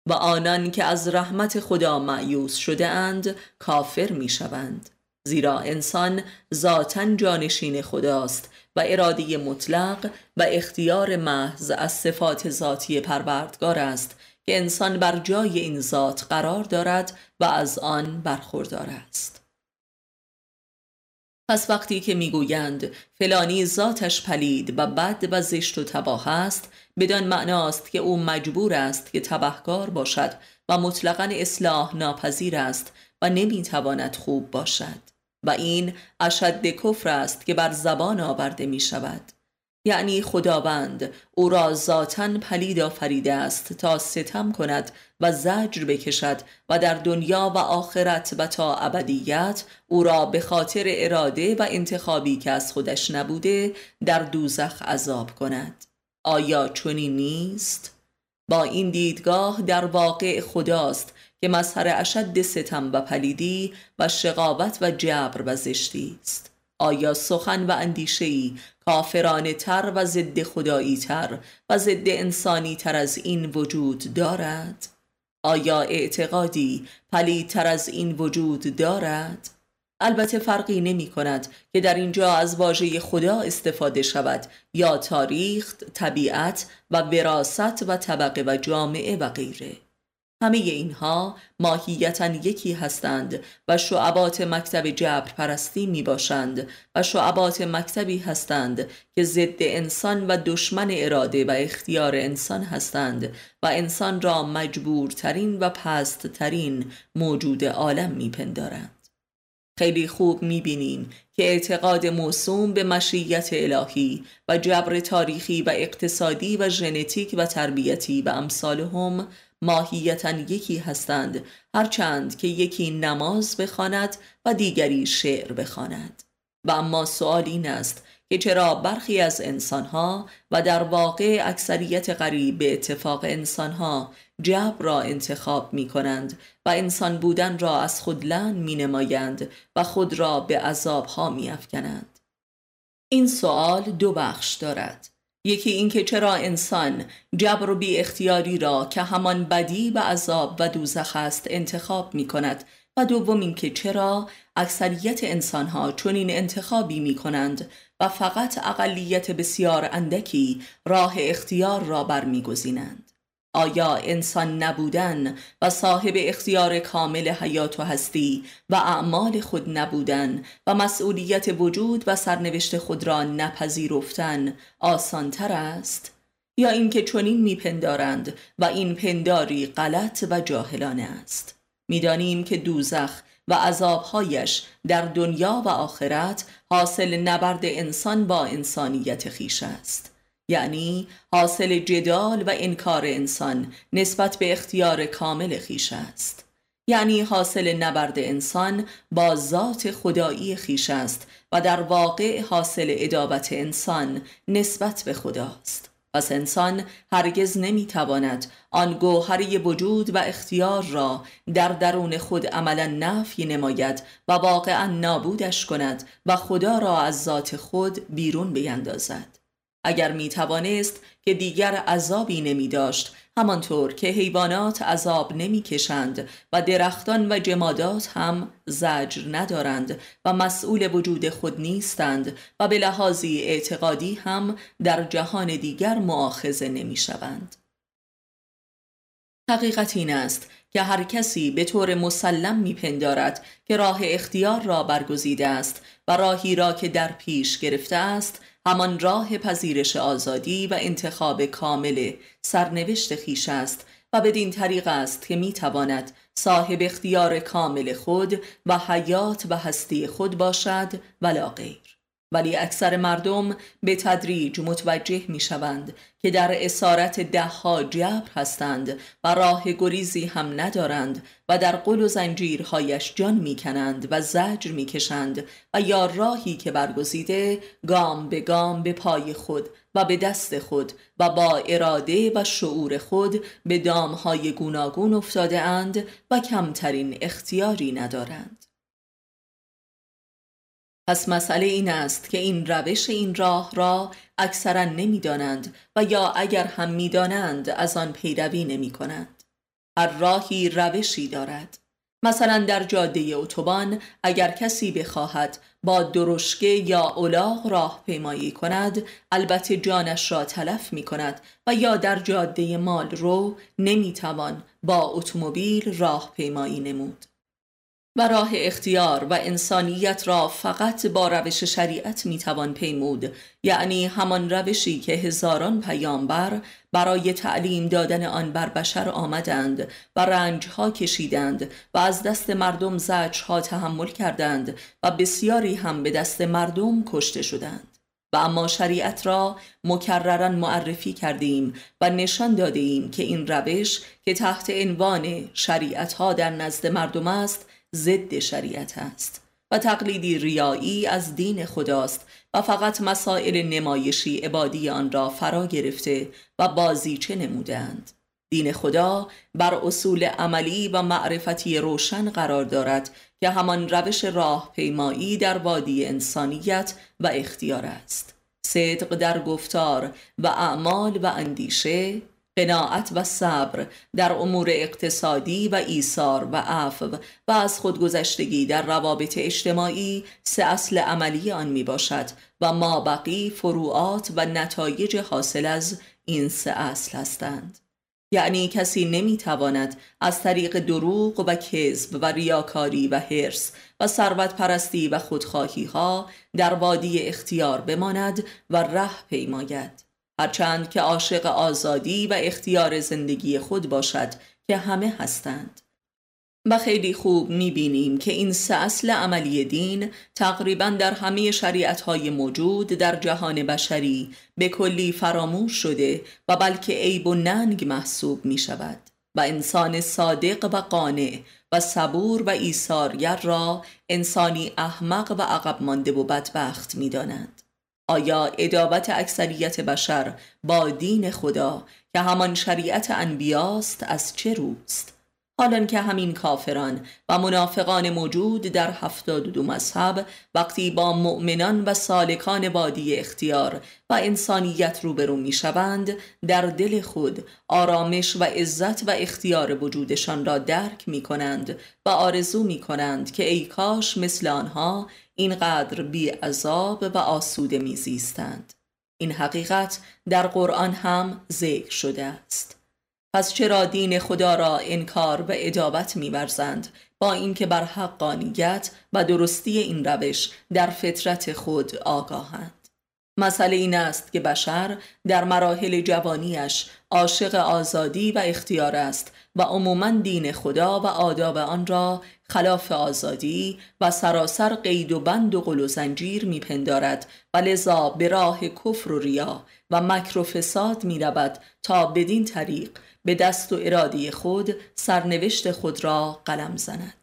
و آنان که از رحمت خدا مایوس شده اند کافر میشوند، زیرا انسان ذاتاً جانشین خداست و اراده مطلق و اختیار محض از صفات ذاتی پروردگار است که انسان بر جای این ذات قرار دارد و از آن برخوردار است. پس وقتی که میگویند فلانی ذاتش پلید و بد و زشت و تباه است، بدان معناست که او مجبور است که تبهکار باشد و مطلقاً اصلاح ناپذیر است و نمیتواند خوب باشد. و این اشد کفر است که بر زبان آورده می شود. یعنی خداوند او را ذاتاً پلید آفریده است تا ستم کند و زجر بکشد و در دنیا و آخرت و تا ابدیت او را به خاطر اراده و انتخابی که از خودش نبوده در دوزخ عذاب کند. آیا چنین نیست؟ با این دیدگاه در واقع خداست که مظهر اشد ستم و پلیدی و شقاوت و جبر و زشتی است. آیا سخن و اندیشه‌ای کافرانه تر و ضد خدایی تر و ضد انسانی تر از این وجود دارد؟ آیا اعتقادی پلید تر از این وجود دارد؟ البته فرقی نمی کند که در اینجا از واژه خدا استفاده شود یا تاریخ، طبیعت و وراثت و طبقه و جامعه و غیره. همه اینها ماهیتاً یکی هستند و شعبات مکتب جبرپرستی می باشند و شعبات مکتبی هستند که ضد انسان و دشمن اراده و اختیار انسان هستند و انسان را مجبورترین و پستترین موجود عالم می پندارند. خیلی خوب می‌بینیم که اعتقاد موسوم به مشیت الهی و جبر تاریخی و اقتصادی و ژنتیک و تربیتی و امثالهم ماهیتاً یکی هستند، هرچند که یکی نماز بخواند و دیگری شعر بخواند. و اما سؤال این است که چرا برخی از انسانها و در واقع اکثریت قریب به اتفاق انسانها جبر را انتخاب می کنند و انسان بودن را از خود لعن می نمایند و خود را به عذابها می افکنند؟ این سؤال دو بخش دارد. یکی این که چرا انسان جبر و بی اختیاری را که همان بدی و عذاب و دوزخ است انتخاب می کند و دوم اینکه چرا اکثریت انسانها چنین انتخابی می کنند و فقط اقلیت بسیار اندکی راه اختیار را برمیگزینند. آیا انسان نبودن و صاحب اختیار کامل حیات و هستی و اعمال خود نبودن و مسئولیت وجود و سرنوشت خود را نپذیرفتن آسان‌تر است؟ یا اینکه چنین میپندارند و این پنداری غلط و جاهلانه است؟ میدانیم که دوزخ و عذابهایش در دنیا و آخرت حاصل نبرد انسان با انسانیت خویش است، یعنی حاصل جدال و انکار انسان نسبت به اختیار کامل خویش است، یعنی حاصل نبرد انسان با ذات خدایی خویش است و در واقع حاصل عداوت انسان نسبت به خداست. پس انسان هرگز نمیتواند آن گوهری وجود و اختیار را در درون خود عملا نفی نماید و واقعا نابودش کند و خدا را از ذات خود بیرون بیندازد. اگر میتوانست که دیگر عذابی نمیداشت، همانطور که حیوانات عذاب نمیکشند و درختان و جمادات هم زجر ندارند و مسئول وجود خود نیستند و به لحاظی اعتقادی هم در جهان دیگر مؤاخذه نمیشوند. حقیقت این است که هر کسی به طور مسلم میپندارد که راه اختیار را برگزیده است و راهی را که در پیش گرفته است همان راه پذیرش آزادی و انتخاب کامل سرنوشت خویش است و بدین طریق است که میتواند صاحب اختیار کامل خود و حیات و هستی خود باشد ولا غیر. ولی اکثر مردم به تدریج متوجه میشوند که در اسارت دهها جبر هستند و راه گریزی هم ندارند و در قل و زنجیرهایش جان میکنند و زجر میکشند و یا راهی که برگزیده گام به گام به پای خود و به دست خود و با اراده و شعور خود به دامهای گوناگون افتاده اند و کمترین اختیاری ندارند. پس مسئله این است که این روش این راه را اکثرا نمی دانند و یا اگر هم می دانند از آن پیروی نمی کنند. هر راهی روشی دارد. مثلا در جاده اتوبان اگر کسی بخواهد با درشکه یا الاغ راه پیمایی کند، البته جانش را تلف می کند و یا در جاده مال رو نمی توان با اتومبیل راه پیمایی نمود. و راه اختیار و انسانیت را فقط با روش شریعت میتوان پیمود، یعنی همان روشی که هزاران پیامبر برای تعلیم دادن آن بر بشر آمدند و رنجها کشیدند و از دست مردم زجرها تحمل کردند و بسیاری هم به دست مردم کشته شدند. و اما شریعت را مکرراً معرفی کردیم و نشان دادیم که این روش که تحت عنوان شریعتها در نزد مردم است، ضد شریعت است و تقلیدی ریایی از دین خداست و فقط مسائل نمایشی عبادی آن را فرا گرفته و بازیچه نمودند. دین خدا بر اصول عملی و معرفتی روشن قرار دارد که همان روش راه پیمایی در وادی انسانیت و اختیار است. صدق در گفتار و اعمال و اندیشه، قناعت و صبر در امور اقتصادی و ایثار و عفو و از خودگذشتگی در روابط اجتماعی سه اصل عملی آن می باشد و ما بقی فروعات و نتایج حاصل از این سه اصل هستند. یعنی کسی نمی تواند از طریق دروغ و کذب و ریاکاری و حرص و ثروت پرستی و خودخواهی ها در وادی اختیار بماند و ره پیماید، هرچند که عاشق آزادی و اختیار زندگی خود باشد که همه هستند. و خیلی خوب می‌بینیم که این سه اصل عملی دین تقریباً در همه شریعت‌های موجود در جهان بشری به کلی فراموش شده و بلکه عیب و ننگ محسوب می‌شود و انسان صادق و قانع و صبور و ایثارگر را انسانی احمق و عقب مانده و بدبخت می‌دانند. آیا عداوت اکثریت بشر با دین خدا که همان شریعت انبیاست از چه روست؟ حالان که همین کافران و منافقان موجود در هفتاد و دو مذهب وقتی با مؤمنان و سالکان وادی اختیار و انسانیت روبرو می شوند، در دل خود آرامش و عزت و اختیار وجودشان را درک می کنند و آرزو می کنند که ای کاش مثل آنها اینقدر بی عذاب و آسوده می زیستند. این حقیقت در قرآن هم ذکر شده است. پس چرا دین خدا را انکار و عداوت می‌ورزند، با اینکه بر حقانیت و درستی این روش در فطرت خود آگاهند؟ مسئله این است که بشر در مراحل جوانیش عاشق آزادی و اختیار است و عموماً دین خدا و آداب آن را خلاف آزادی و سراسر قید و بند و غل و زنجیر می‌پندارد و لذا به راه کفر و ریا و مکر و فساد می‌رود تا بدین طریق به دست و اراده خود سرنوشت خود را قلم زند.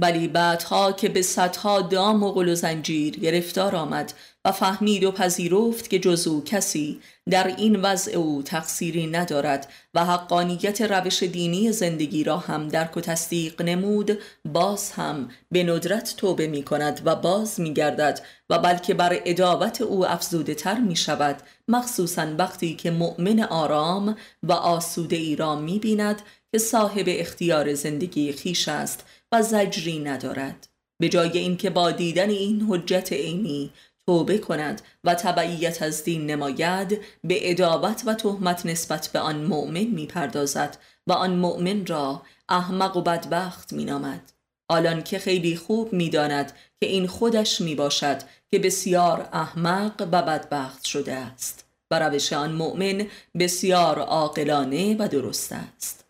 ولی بعدها که به صدها دام و غل و زنجیر گرفتار آمد و فهمید و پذیرفت که جز او کسی در این وضع او تقصیری ندارد و حقانیت روش دینی زندگی را هم درک و تصدیق نمود، باز هم به ندرت توبه می کند و باز می گردد و بلکه بر عداوت او افزوده تر می شود، مخصوصاً وقتی که مؤمن آرام و آسوده ای را می بیند که صاحب اختیار زندگی خویش است و زجری ندارد. به جای اینکه با دیدن این حجت عینی توبه کند و تبعیت از دین نماید، به عداوت و تهمت نسبت به آن مؤمن میپردازد و آن مؤمن را احمق و بدبخت مینامد، حالان که خیلی خوب میداند که این خودش میباشد که بسیار احمق و بدبخت شده است و روش آن مؤمن بسیار عاقلانه و درست است.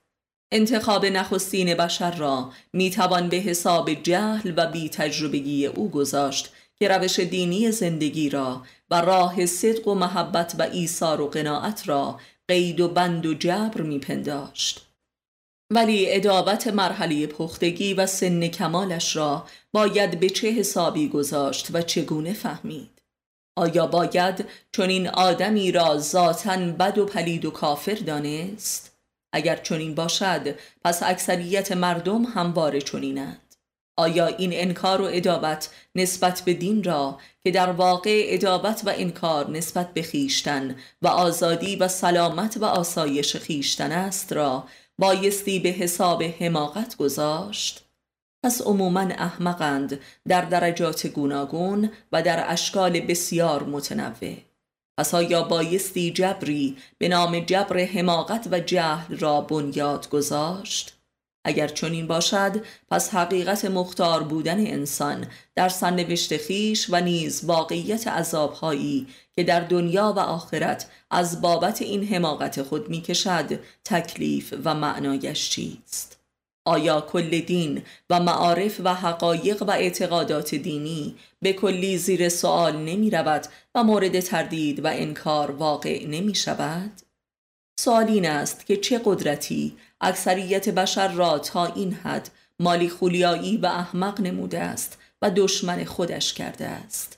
انتخاب نخستین بشر را میتوان به حساب جهل و بی تجربگی او گذاشت که روش دینی زندگی را و راه صدق و محبت و ایثار و قناعت را قید و بند و جبر میپنداشت، ولی عداوت مرحله پختگی و سن کمالش را باید به چه حسابی گذاشت و چگونه فهمید؟ آیا باید چنین آدمی را ذاتاً بد و پلید و کافر دانست؟ اگر چنین باشد، پس اکثریت مردم همواره چنینند. آیا این انکار و عداوت نسبت به دین را که در واقع عداوت و انکار نسبت به خویشتن و آزادی و سلامت و آسایش خویشتن است را بایستی به حساب حماقت گذاشت؟ پس عموماً احمقند در درجات گوناگون و در اشکال بسیار متنوع. پس آیا بایستی جبری به نام جبر حماقت و جهل را بنیاد گذاشت؟ اگر چنین باشد، پس حقیقت مختار بودن انسان در سرنوشت خویش و نیز واقعیت عذابهایی که در دنیا و آخرت از بابت این حماقت خود میکشد تکلیف و معنایش چیست؟ آیا کل دین و معارف و حقایق و اعتقادات دینی به کلی زیر سؤال نمی رود و مورد تردید و انکار واقع نمی شود؟ سؤال این است که چه قدرتی اکثریت بشر را تا این حد مالی خولیایی و احمق نموده است و دشمن خودش کرده است؟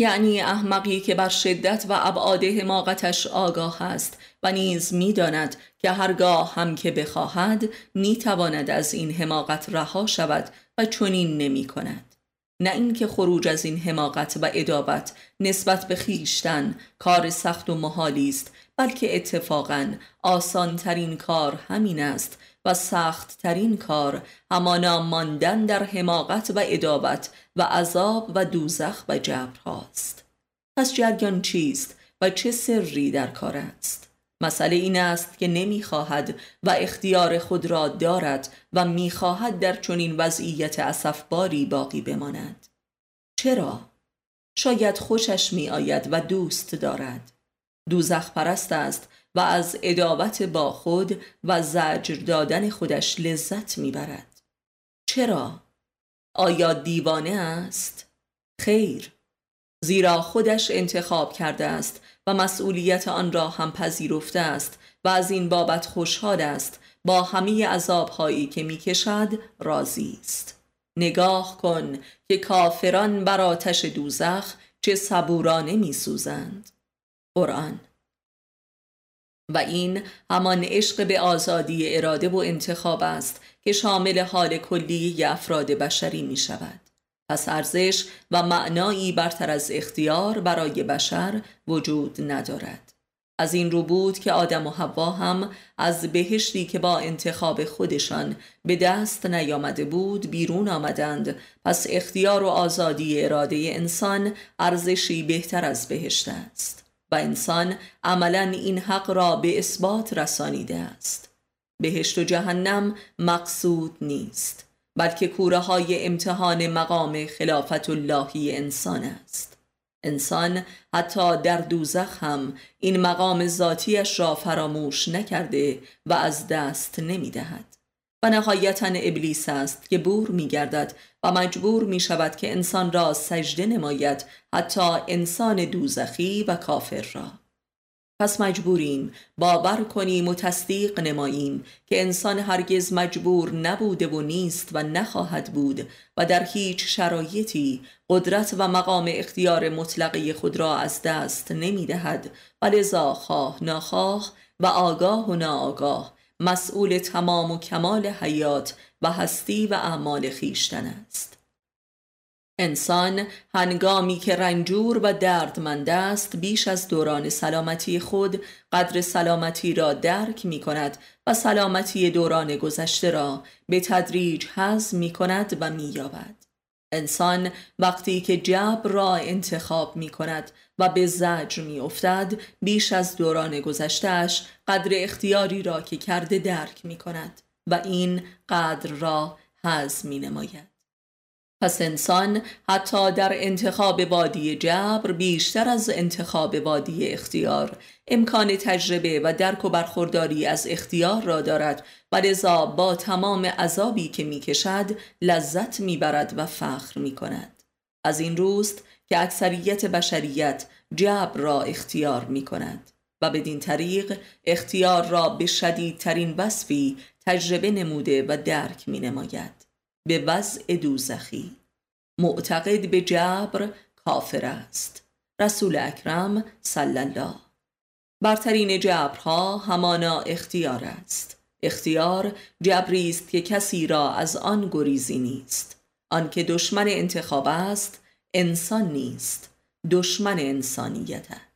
یعنی احمقی که بر شدت و ابعاد حماقتش آگاه است و نیز می داند که هرگاه هم که بخواهد می تواند از این حماقت رها شود و چنین نمی کند. نه اینکه خروج از این حماقت و عداوت نسبت به خیشتن کار سخت و محالی است، بلکه اتفاقاً آسان ترین کار همین است و سخت ترین کار همانا ماندن در حماقت و عداوت و عذاب و دوزخ و جبر هاست. پس جریان چیست و چه سری در کار است؟ مسئله این است که نمیخواهد و اختیار خود را دارد و میخواهد در چنین وضعیت اسفباری باقی بماند. چرا؟ شاید خوشش میآید و دوست دارد. دوزخ پرست است و از عداوت با خود و زجر دادن خودش لذت میبرد. چرا؟ آیا دیوانه است؟ خیر، زیرا خودش انتخاب کرده است و مسئولیت آن را هم پذیرفته است و از این بابت خوشحال است، با همه عذابهایی که میکشد راضی است. نگاه کن که کافران بر آتش دوزخ چه صبورانه میسوزند. قرآن و این همان عشق به آزادی اراده و انتخاب است که شامل حال کلی افراد بشری می شود. پس ارزش و معنایی برتر از اختیار برای بشر وجود ندارد. از این رو بود که آدم و حوا هم از بهشتی که با انتخاب خودشان به دست نیامده بود بیرون آمدند. پس اختیار و آزادی اراده انسان ارزشی بهتر از بهشت است و انسان عملاً این حق را به اثبات رسانیده است. بهشت و جهنم مقصود نیست، بلکه کوره های امتحان مقام خلافت اللهی انسان است. انسان حتی در دوزخ هم این مقام ذاتیش را فراموش نکرده و از دست نمی دهد. و نهایتاً ابلیس است که بور می گردد و مجبور می شود که انسان را سجده نماید، حتی انسان دوزخی و کافر را. پس مجبوریم باور کنیم و تصدیق نماییم که انسان هرگز مجبور نبوده و نیست و نخواهد بود و در هیچ شرایطی قدرت و مقام اختیار مطلقی خود را از دست نمی دهد و لذا خواه ناخواه و آگاه و ناآگاه مسئول تمام و کمال حیات و هستی و اعمال خیشتن است. انسان هنگامی که رنجور و دردمند است بیش از دوران سلامتی خود قدر سلامتی را درک می کند و سلامتی دوران گذشته را به تدریج هضم می کند و می یابد. انسان وقتی که جبر را انتخاب می کند و به زجر می افتد بیش از دوران گذشتهش قدر اختیاری را که کرده درک می کند و این قدر را هضم می نماید. پس انسان حتی در انتخاب وادی جبر بیشتر از انتخاب وادی اختیار امکان تجربه و درک و برخورداری از اختیار را دارد و لذا با تمام عذابی که می کشد لذت می برد و فخر می کند. از این روست که اکثریت بشریت جبر را اختیار می کند و بدین طریق اختیار را به شدیدترین وصفی تجربه نموده و درک می نماید. به وضع دوزخی معتقد به جبر کافر است. رسول اکرم صلی الله. برترین جبرها همانا اختیار است. اختیار جبری است که کسی را از آن گریزی نیست. آن که دشمن انتخاب است انسان نیست، دشمن انسانیت است.